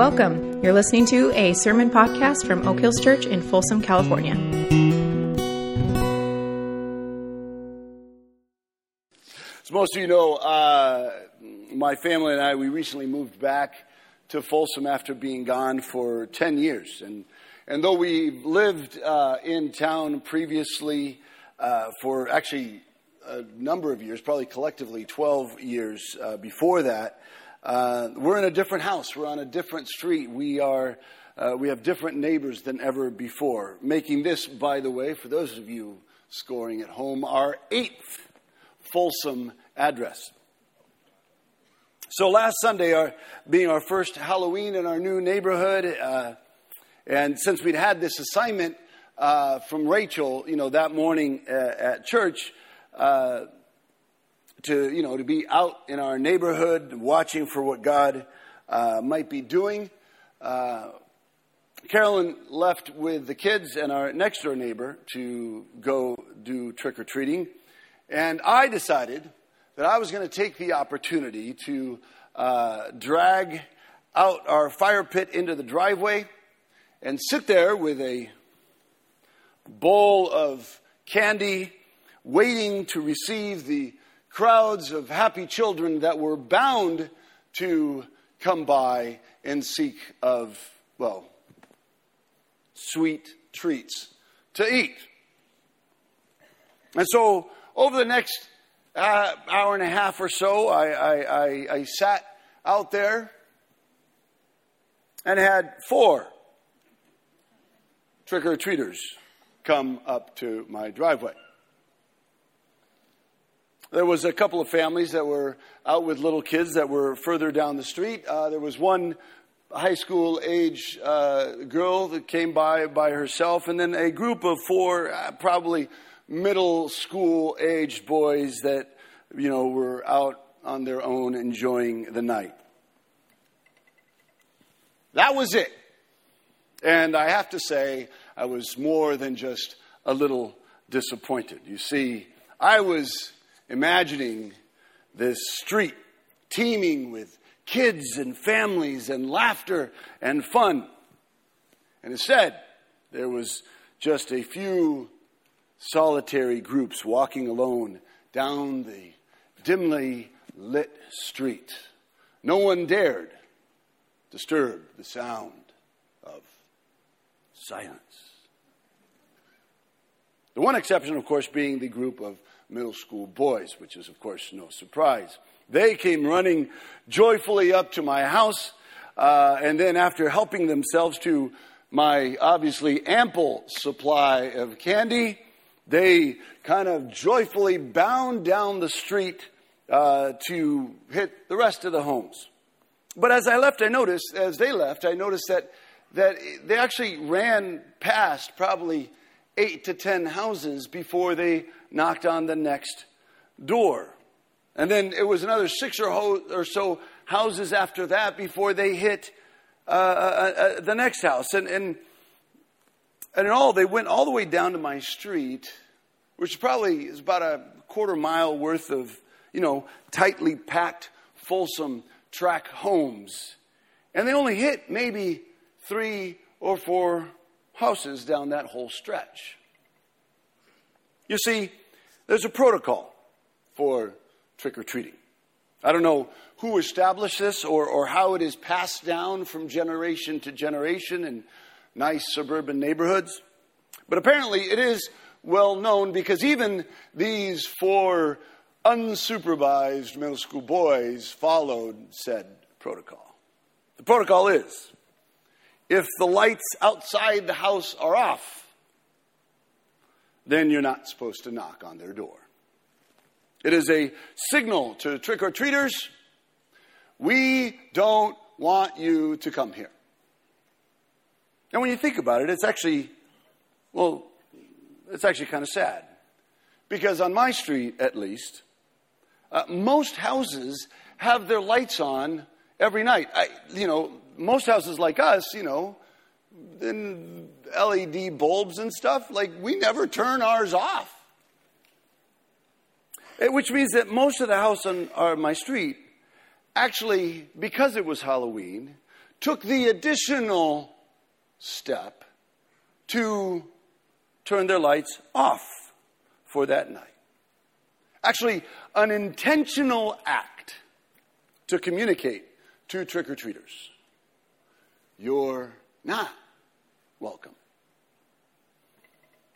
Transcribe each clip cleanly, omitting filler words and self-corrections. Welcome. You're listening to a sermon podcast from Oak Hills Church in Folsom, California. As most of you know, my family and I, we recently moved back to Folsom after being gone for 10 years. And though we lived in town previously for actually a number of years, probably collectively 12 years before that, we're in a different house. We're on a different street. We have different neighbors than ever before. Making this, by the way, for those of you scoring at home, our 8th Folsom address. So last Sunday, being our first Halloween in our new neighborhood, and since we'd had this assignment from Rachel, that morning at church. To be out in our neighborhood watching for what God might be doing. Carolyn left with the kids and our next door neighbor to go do trick-or-treating. And I decided that I was going to take the opportunity to drag out our fire pit into the driveway and sit there with a bowl of candy waiting to receive the crowds of happy children that were bound to come by and seek sweet treats to eat. And so over the next hour and a half or so, I sat out there and had 4 trick-or-treaters come up to my driveway. There was a couple of families that were out with little kids that were further down the street. There was one high school age girl that came by herself, and then a group of 4 probably middle school aged boys that were out on their own enjoying the night. That was it, and I have to say I was more than just a little disappointed. You see, I was imagining this street teeming with kids and families and laughter and fun. And instead, there was just a few solitary groups walking alone down the dimly lit street. No one dared disturb the sound of silence. The one exception, of course, being the group of middle school boys, which is, of course, no surprise. They came running joyfully up to my house, and then after helping themselves to my obviously ample supply of candy, they kind of joyfully bound down the street to hit the rest of the homes. But as they left, I noticed that they actually ran past probably 8 to 10 houses before they knocked on the next door. And then it was another 6 or so houses after that before they hit the next house. And in all, they went all the way down to my street, which probably is about a quarter mile worth of, tightly packed, Folsom tract homes. And they only hit maybe 3 or 4 houses down that whole stretch. You see, there's a protocol for trick-or-treating. I don't know who established this or how it is passed down from generation to generation in nice suburban neighborhoods, but apparently it is well known because even these 4 unsupervised middle school boys followed said protocol. The protocol is, if the lights outside the house are off, then you're not supposed to knock on their door. It is a signal to trick-or-treaters, we don't want you to come here. And when you think about it, it's actually kind of sad. Because on my street, at least, most houses have their lights on every night. Most houses like us, LED bulbs and stuff, like we never turn ours off. Which means that most of the house on my street, actually, because it was Halloween, took the additional step to turn their lights off for that night. Actually, an intentional act to communicate to trick-or-treaters, you're not welcome.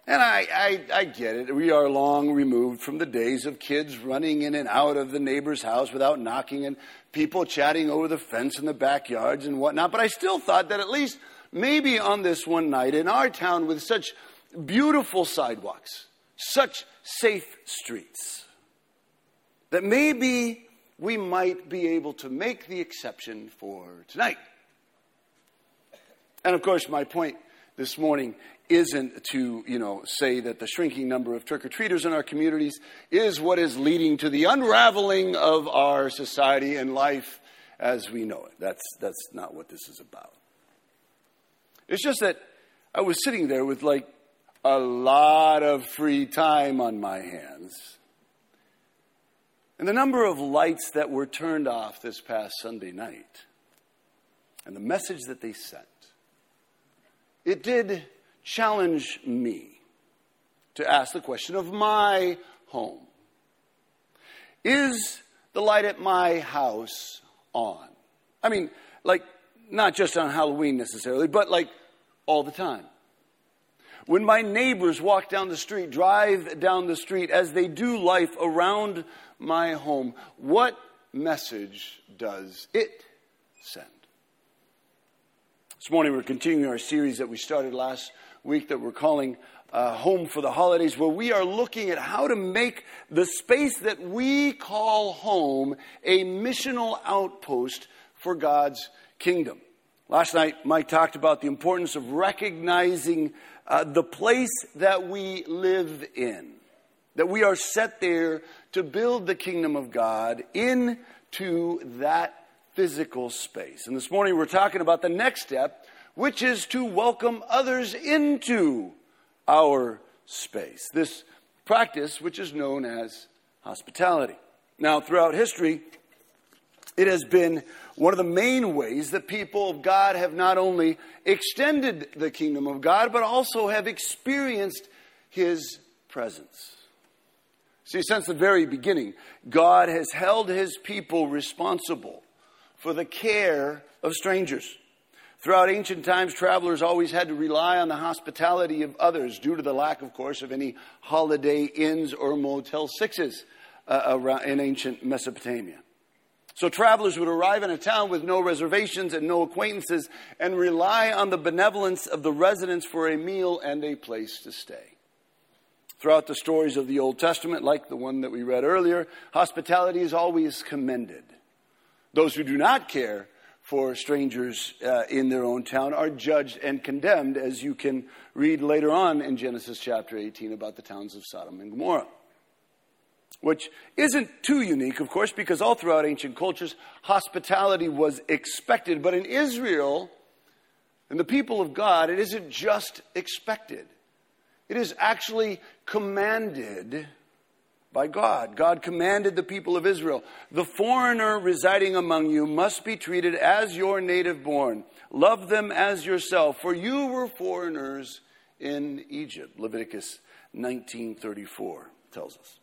And I get it. We are long removed from the days of kids running in and out of the neighbor's house without knocking and people chatting over the fence in the backyards and whatnot. But I still thought that at least maybe on this one night in our town with such beautiful sidewalks, such safe streets, that maybe we might be able to make the exception for tonight. And of course, my point this morning isn't to, say that the shrinking number of trick-or-treaters in our communities is what is leading to the unraveling of our society and life as we know it. That's not what this is about. It's just that I was sitting there with a lot of free time on my hands. And the number of lights that were turned off this past Sunday night and the message that they sent, it did challenge me to ask the question of my home. Is the light at my house on? I mean, not just on Halloween necessarily, but all the time. When my neighbors walk down the street, drive down the street, as they do life around my home, what message does it send? This morning we're continuing our series that we started last week that we're calling Home for the Holidays, where we are looking at how to make the space that we call home a missional outpost for God's kingdom. Last night, Mike talked about the importance of recognizing the place that we live in, that we are set there to build the kingdom of God into that physical space. And this morning we're talking about the next step, which is to welcome others into our space. This practice, which is known as hospitality. Now, throughout history, it has been one of the main ways that people of God have not only extended the kingdom of God, but also have experienced His presence. See, since the very beginning, God has held His people responsible for the care of strangers. Throughout ancient times, travelers always had to rely on the hospitality of others due to the lack, of course, of any holiday inns or Motel 6s in ancient Mesopotamia. So travelers would arrive in a town with no reservations and no acquaintances and rely on the benevolence of the residents for a meal and a place to stay. Throughout the stories of the Old Testament, like the one that we read earlier, hospitality is always commended. Those who do not care for strangers in their own town are judged and condemned, as you can read later on in Genesis chapter 18 about the towns of Sodom and Gomorrah. Which isn't too unique, of course, because all throughout ancient cultures, hospitality was expected. But in Israel and the people of God, it isn't just expected. It is actually commanded by God. God commanded the people of Israel, "The foreigner residing among you must be treated as your native born. Love them as yourself, for you were foreigners in Egypt." Leviticus 19:34 tells us.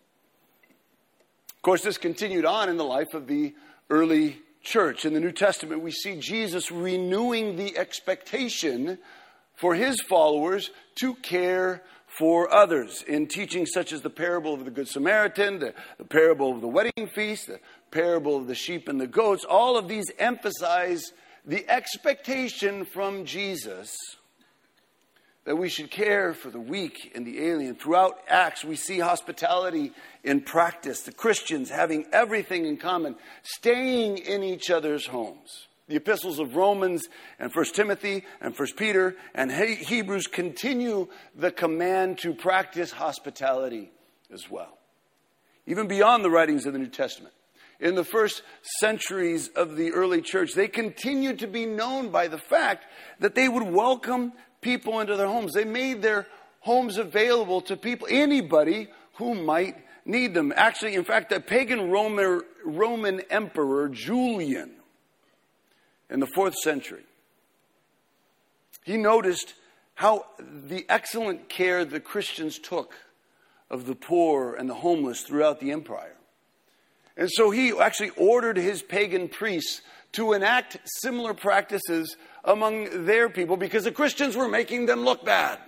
Of course, this continued on in the life of the early church. In the New Testament, we see Jesus renewing the expectation for his followers to care for others in teachings such as the parable of the Good Samaritan, the parable of the wedding feast, the parable of the sheep and the goats. All of these emphasize the expectation from Jesus that we should care for the weak and the alien. Throughout Acts, we see hospitality in practice, the Christians having everything in common, staying in each other's homes. The epistles of Romans and First Timothy and First Peter and Hebrews continue the command to practice hospitality as well. Even beyond the writings of the New Testament, in the first centuries of the early church, they continued to be known by the fact that they would welcome people into their homes. They made their homes available to people, anybody who might need them. Actually, in fact, the pagan Roman emperor Julian in the 4th century He noticed how the excellent care the Christians took of the poor and the homeless throughout the empire. And so he actually ordered his pagan priests to enact similar practices among their people because the Christians were making them look bad.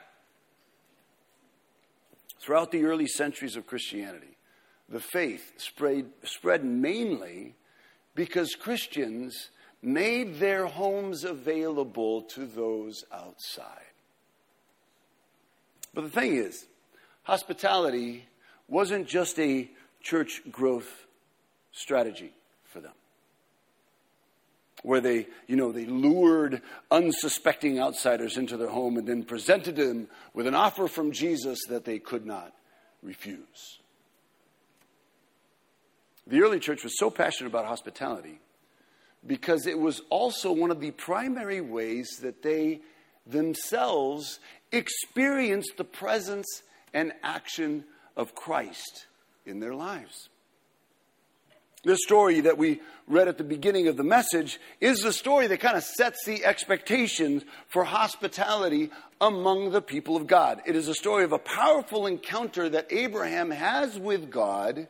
Throughout the early centuries of Christianity, the faith spread mainly because Christians made their homes available to those outside. But the thing is, hospitality wasn't just a church growth strategy for them, where they lured unsuspecting outsiders into their home and then presented them with an offer from Jesus that they could not refuse. The early church was so passionate about hospitality because it was also one of the primary ways that they themselves experienced the presence and action of Christ in their lives. This story that we read at the beginning of the message is the story that kind of sets the expectations for hospitality among the people of God. It is a story of a powerful encounter that Abraham has with God,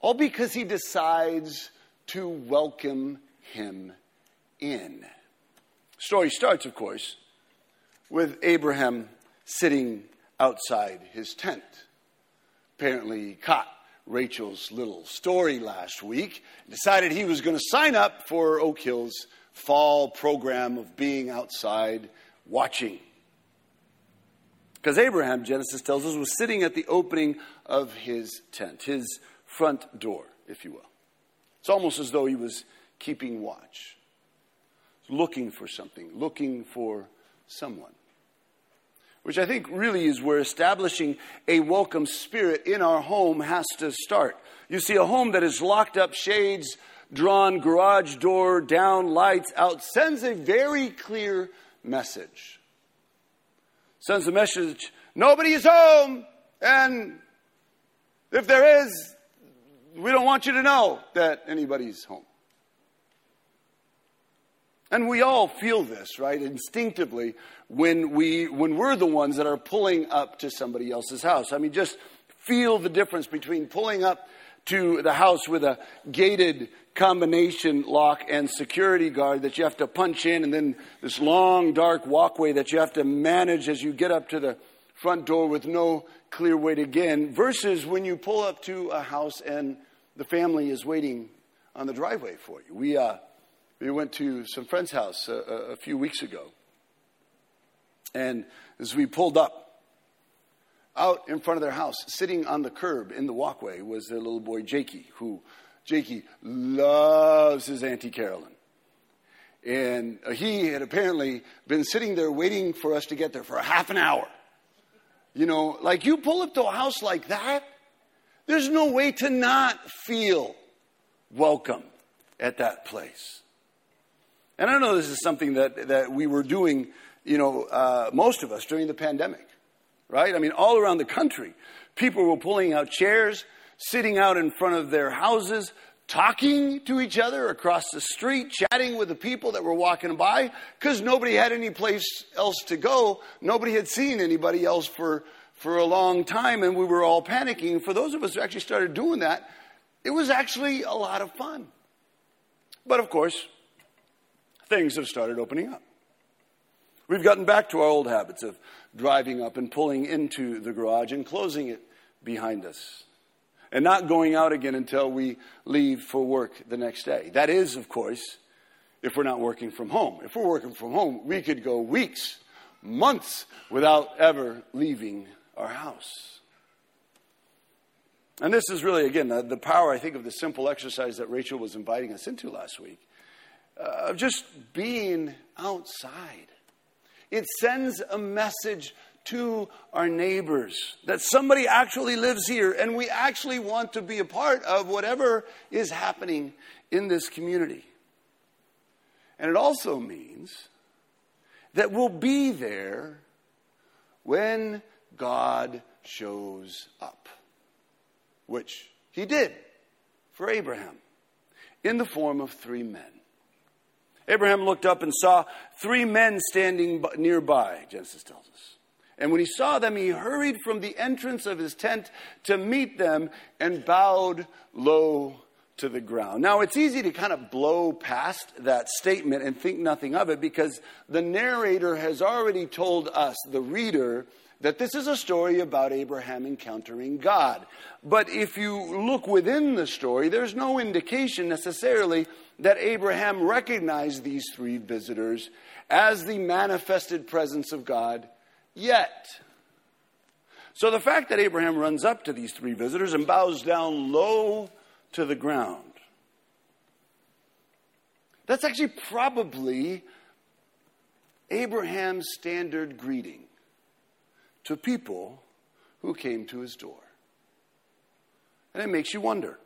all because he decides to welcome him in. The story starts, of course, with Abraham sitting outside his tent. Apparently he caught Rachel's little story last week, decided he was going to sign up for Oak Hill's fall program of being outside watching. Because Abraham, Genesis tells us, was sitting at the opening of his tent, his front door, if you will. It's almost as though he was keeping watch, looking for something, looking for someone. Which I think really is where establishing a welcome spirit in our home has to start. You see, a home that is locked up, shades drawn, garage door down, lights out, sends a very clear message. Sends the message, nobody is home, and if there is, we don't want you to know that anybody's home. And we all feel this, right, instinctively when we're the ones that are pulling up to somebody else's house. I mean, just feel the difference between pulling up to the house with a gated combination lock and security guard that you have to punch in, and then this long, dark walkway that you have to manage as you get up to the front door with no clear way to get in, versus when you pull up to a house and the family is waiting on the driveway for you. We went to some friend's house a few weeks ago. And as we pulled up, out in front of their house, sitting on the curb in the walkway, was their little boy, Jakey, who Jakey loves his Auntie Carolyn. And he had apparently been sitting there waiting for us to get there for a half an hour. You know, like you pull up to a house like that, there's no way to not feel welcome at that place. And I know this is something that we were doing, most of us during the pandemic, right? I mean, all around the country, people were pulling out chairs, sitting out in front of their houses, talking to each other across the street, chatting with the people that were walking by, because nobody had any place else to go. Nobody had seen anybody else for a long time, and we were all panicking. For those of us who actually started doing that, it was actually a lot of fun. But of course, things have started opening up. We've gotten back to our old habits of driving up and pulling into the garage and closing it behind us, and not going out again until we leave for work the next day. That is, of course, if we're not working from home. If we're working from home, we could go weeks, months without ever leaving our house. And this is really, again, the power, I think, of the simple exercise that Rachel was inviting us into last week, of just being outside. It sends a message to our neighbors that somebody actually lives here and we actually want to be a part of whatever is happening in this community. And it also means that we'll be there when God shows up, which he did for Abraham in the form of three men. Abraham looked up and saw three men standing nearby, Genesis tells us. And when he saw them, he hurried from the entrance of his tent to meet them and bowed low to the ground. Now, it's easy to kind of blow past that statement and think nothing of it because the narrator has already told us, the reader, that this is a story about Abraham encountering God. But if you look within the story, there's no indication necessarily that Abraham recognized these three visitors as the manifested presence of God yet. So the fact that Abraham runs up to these three visitors and bows down low to the ground, that's actually probably Abraham's standard greeting to people who came to his door. And it makes you wonder,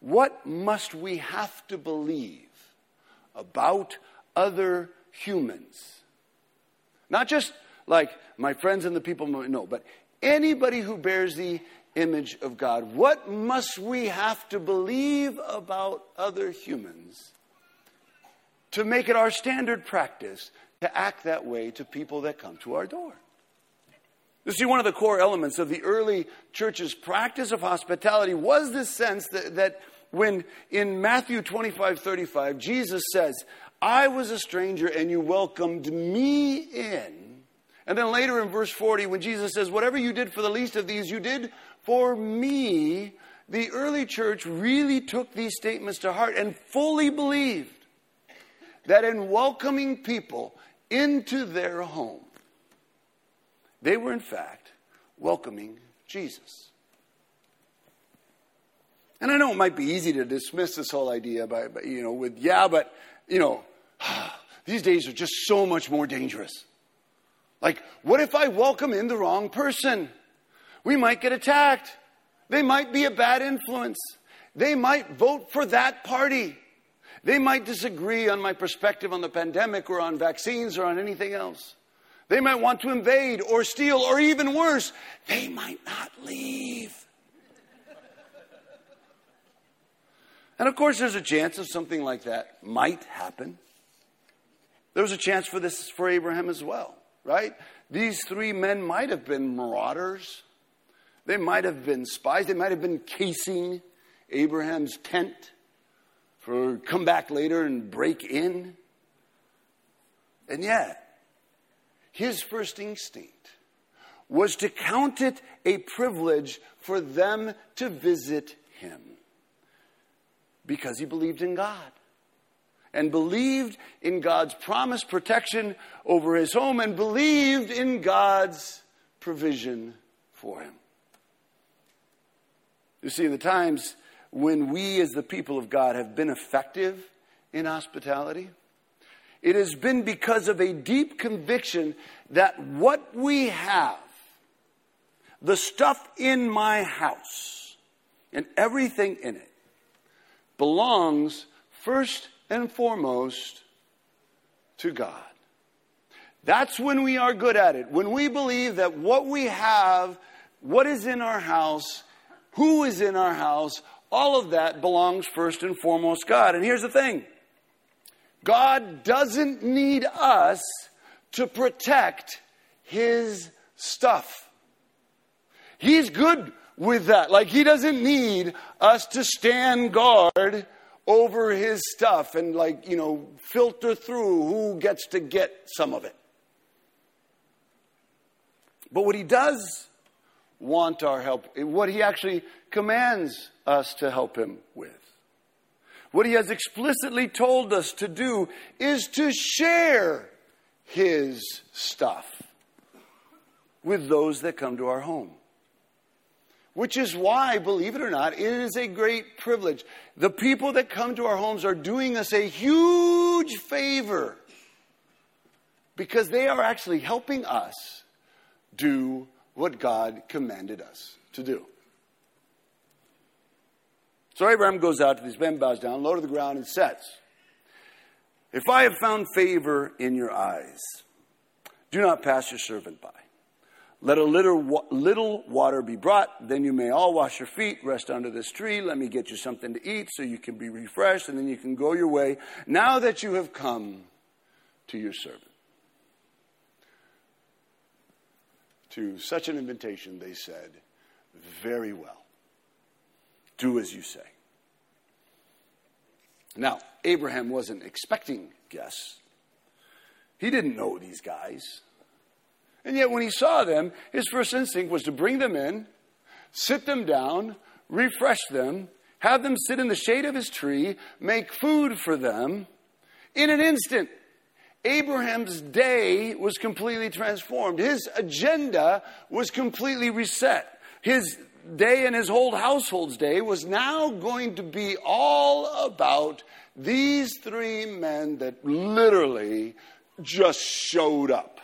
what must we have to believe about other humans? Not just like my friends and the people, no, but anybody who bears the image of God. What must we have to believe about other humans to make it our standard practice to act that way to people that come to our door? You see, one of the core elements of the early church's practice of hospitality was this sense that when in Matthew 25:35, Jesus says, I was a stranger and you welcomed me in. And then later in verse 40, when Jesus says, whatever you did for the least of these, you did for me. The early church really took these statements to heart and fully believed that in welcoming people into their home, they were, in fact, welcoming Jesus. And I know it might be easy to dismiss this whole idea these days are just so much more dangerous. Like, what if I welcome in the wrong person? We might get attacked. They might be a bad influence. They might vote for that party. They might disagree on my perspective on the pandemic or on vaccines or on anything else. They might want to invade or steal, or even worse, they might not leave. And of course, there's a chance of something like that might happen. There was a chance for this for Abraham as well, right? These three men might have been marauders. They might have been spies. They might have been casing Abraham's tent for come back later and break in. And yet, his first instinct was to count it a privilege for them to visit him because he believed in God and believed in God's promised protection over his home and believed in God's provision for him. You see, in the times when we as the people of God have been effective in hospitality, it has been because of a deep conviction that what we have, the stuff in my house and everything in it, belongs first and foremost to God. That's when we are good at it. When we believe that what we have, what is in our house, who is in our house, all of that belongs first and foremost to God. And here's the thing. God doesn't need us to protect his stuff. He's good with that. Like, he doesn't need us to stand guard over his stuff and, filter through who gets to get some of it. But what he does want our help, what he actually commands us to help him with, what he has explicitly told us to do, is to share his stuff with those that come to our home. Which is why, believe it or not, it is a great privilege. The people that come to our homes are doing us a huge favor because they are actually helping us do what God commanded us to do. So Abraham goes out to these men, bows down, low to the ground, and says, if I have found favor in your eyes, do not pass your servant by. Let a little water be brought, then you may all wash your feet, rest under this tree, let me get you something to eat so you can be refreshed, and then you can go your way, now that you have come to your servant. To such an invitation, they said, very well, do as you say. Now, Abraham wasn't expecting guests. He didn't know these guys. And yet when he saw them, his first instinct was to bring them in, sit them down, refresh them, have them sit in the shade of his tree, make food for them. In an instant, Abraham's day was completely transformed. His agenda was completely reset. His day and his whole household's day was now going to be all about these three men that literally just showed up.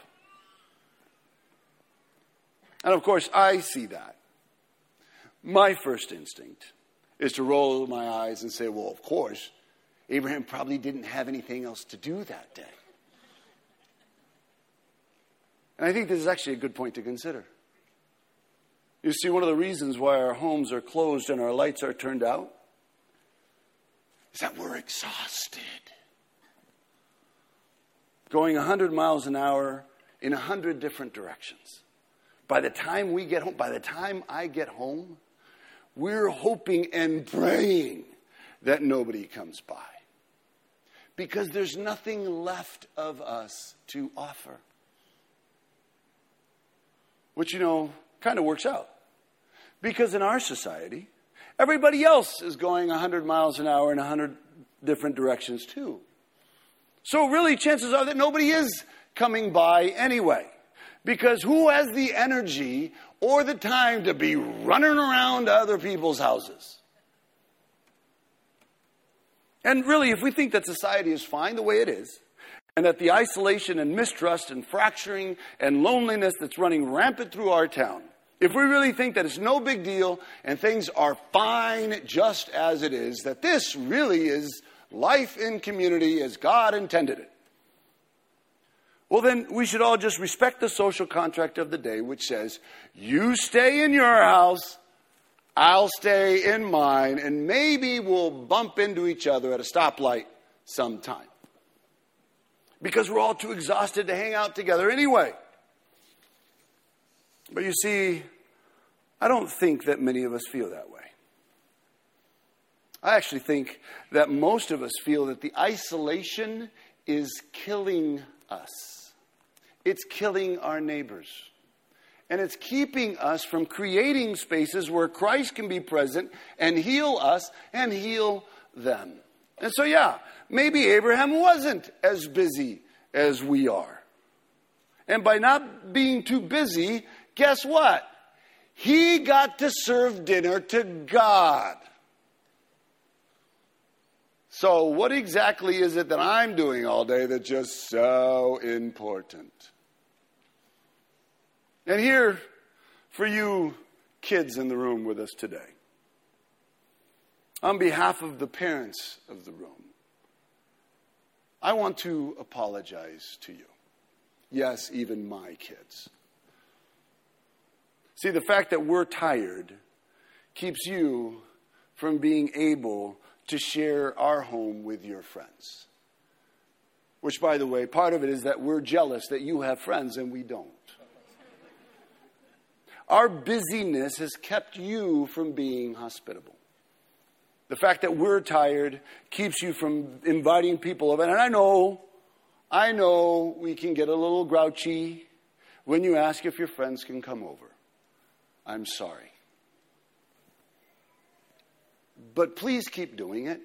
And of course, I see that. My first instinct is to roll my eyes and say, well, of course, Abraham probably didn't have anything else to do that day. And I think this is actually a good point to consider. You see, one of the reasons why our homes are closed and our lights are turned out is that we're exhausted. Going 100 miles an hour in 100 different directions. By the time we get home, by the time I get home, we're hoping and praying that nobody comes by. Because there's nothing left of us to offer. Which, you know, kind of works out. Because in our society, everybody else is going 100 miles an hour in 100 different directions too. So really, chances are that nobody is coming by anyway. Because who has the energy or the time to be running around other people's houses? And really, if we think that society is fine the way it is, and that the isolation and mistrust and fracturing and loneliness that's running rampant through our town, if we really think that it's no big deal and things are fine just as it is, that this really is life in community as God intended it, well, then we should all just respect the social contract of the day, which says, you stay in your house, I'll stay in mine, and maybe we'll bump into each other at a stoplight sometime. Because we're all too exhausted to hang out together anyway. But you see, I don't think that many of us feel that way. I actually think that most of us feel that the isolation is killing us. It's killing our neighbors. And it's keeping us from creating spaces where Christ can be present and heal us and heal them. And so, yeah, maybe Abraham wasn't as busy as we are. And by not being too busy, guess what? He got to serve dinner to God. So what exactly is it that I'm doing all day that's just so important? And here, for you kids in the room with us today, on behalf of the parents of the room, I want to apologize to you. Yes, even my kids. See, the fact that we're tired keeps you from being able to share our home with your friends. Which, by the way, part of it is that we're jealous that you have friends and we don't. Our busyness has kept you from being hospitable. The fact that we're tired keeps you from inviting people over. And I know we can get a little grouchy when you ask if your friends can come over. I'm sorry. But please keep doing it.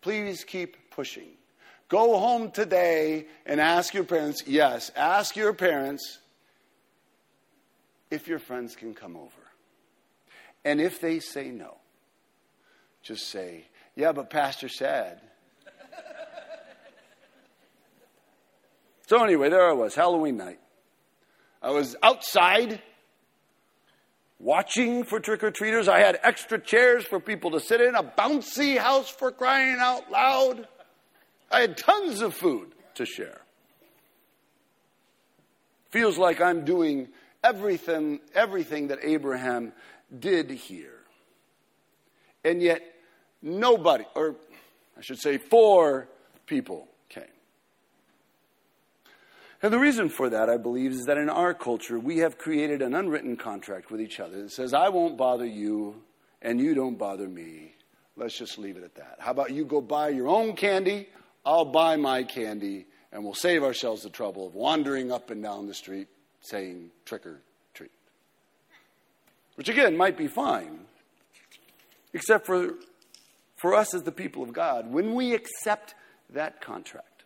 Please keep pushing. Go home today and ask your parents, yes, ask your parents if your friends can come over. And if they say no, just say, yeah, but Pastor said. So anyway, there I was, Halloween night. I was outside watching for trick-or-treaters. I had extra chairs for people to sit in, a bouncy house for crying out loud. I had tons of food to share. Feels like I'm doing everything that Abraham did here. And yet nobody, or I should say 4 people came. And the reason for that, I believe, is that in our culture, we have created an unwritten contract with each other that says, I won't bother you, and you don't bother me. Let's just leave it at that. How about you go buy your own candy, I'll buy my candy, and we'll save ourselves the trouble of wandering up and down the street saying trick or treat. Which again, might be fine, except for us as the people of God. When we accept that contract,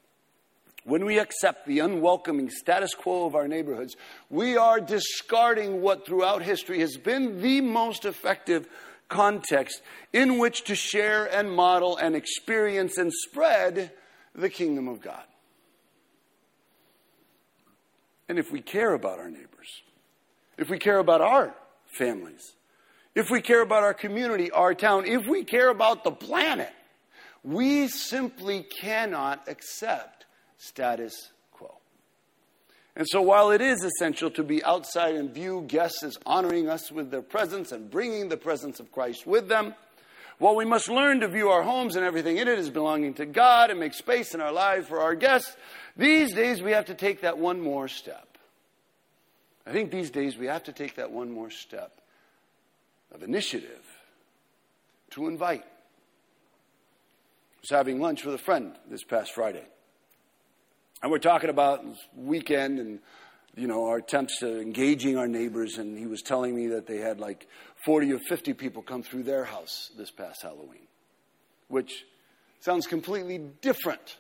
when we accept the unwelcoming status quo of our neighborhoods, we are discarding what throughout history has been the most effective context in which to share and model and experience and spread the kingdom of God. And if we care about our neighbors, if we care about our families, if we care about our community, our town, if we care about the planet, we simply cannot accept status quo. And so while it is essential to be outside and view guests as honoring us with their presence and bringing the presence of Christ with them, while we must learn to view our homes and everything in it as belonging to God and make space in our lives for our guests, these days we have to take that one more step. I think these days we have to take that one more step of initiative to invite. I was having lunch with a friend this past Friday, and we're talking about this weekend and, you know, our attempts to engaging our neighbors, and he was telling me that they had like 40 or 50 people come through their house this past Halloween, which sounds completely different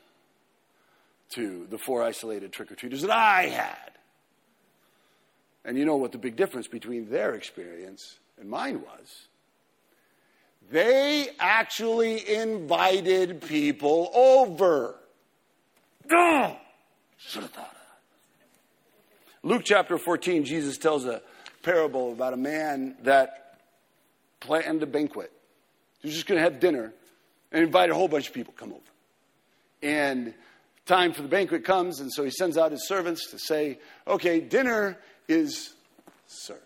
to the 4 isolated trick-or-treaters that I had. And you know what the big difference between their experience and mine was? They actually invited people over. Duh! Should have thought of that. Luke chapter 14, Jesus tells a parable about a man that planned a banquet. He was just going to have dinner and invite a whole bunch of people to come over. And time for the banquet comes, and so he sends out his servants to say, okay, dinner is served.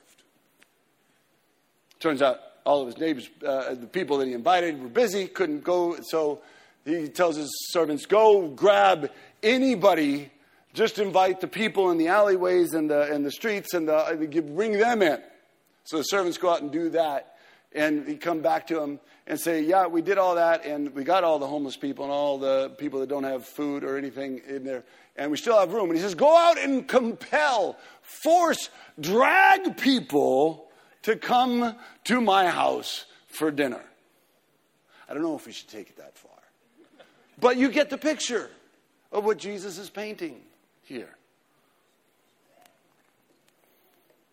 Turns out all of his neighbors, the people that he invited, were busy, couldn't go. So he tells his servants, go grab anybody. Just invite the people in the alleyways and the streets and bring them in. So the servants go out and do that. And he come back to him and say, yeah, we did all that. And we got all the homeless people and all the people that don't have food or anything in there. And we still have room. And he says, go out and compel, force, drag people to come to my house for dinner. I don't know if we should take it that far. But you get the picture of what Jesus is painting here.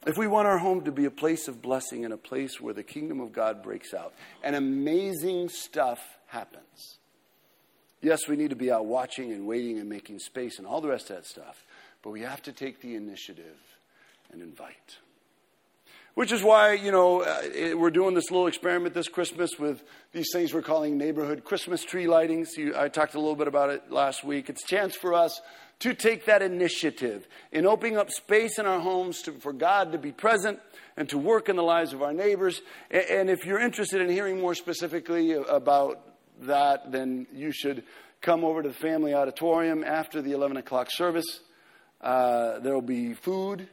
If we want our home to be a place of blessing and a place where the kingdom of God breaks out and amazing stuff happens. Yes, we need to be out watching and waiting and making space and all the rest of that stuff. But we have to take the initiative and invite. Which is why, you know, we're doing this little experiment this Christmas with these things we're calling neighborhood Christmas tree lightings. I talked a little bit about it last week. It's a chance for us to take that initiative in opening up space in our homes for God to be present and to work in the lives of our neighbors. And if you're interested in hearing more specifically about that, then you should come over to the family auditorium after the 11 o'clock service. There will be food.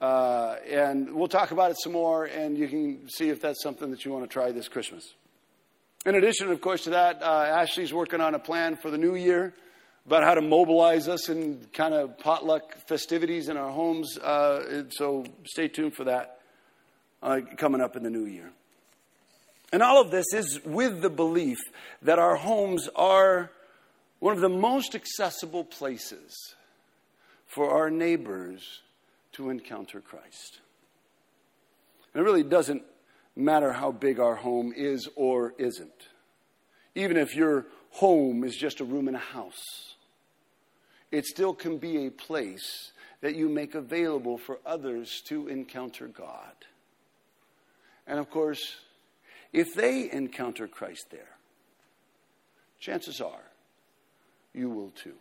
And we'll talk about it some more, and you can see if that's something that you want to try this Christmas. In addition, of course, to that, Ashley's working on a plan for the new year about how to mobilize us in kind of potluck festivities in our homes. So stay tuned for that coming up in the new year. And all of this is with the belief that our homes are one of the most accessible places for our neighbors to encounter Christ. And it really doesn't matter how big our home is or isn't. Even if your home is just a room in a house, it still can be a place that you make available for others to encounter God. And of course, if they encounter Christ there, chances are you will too.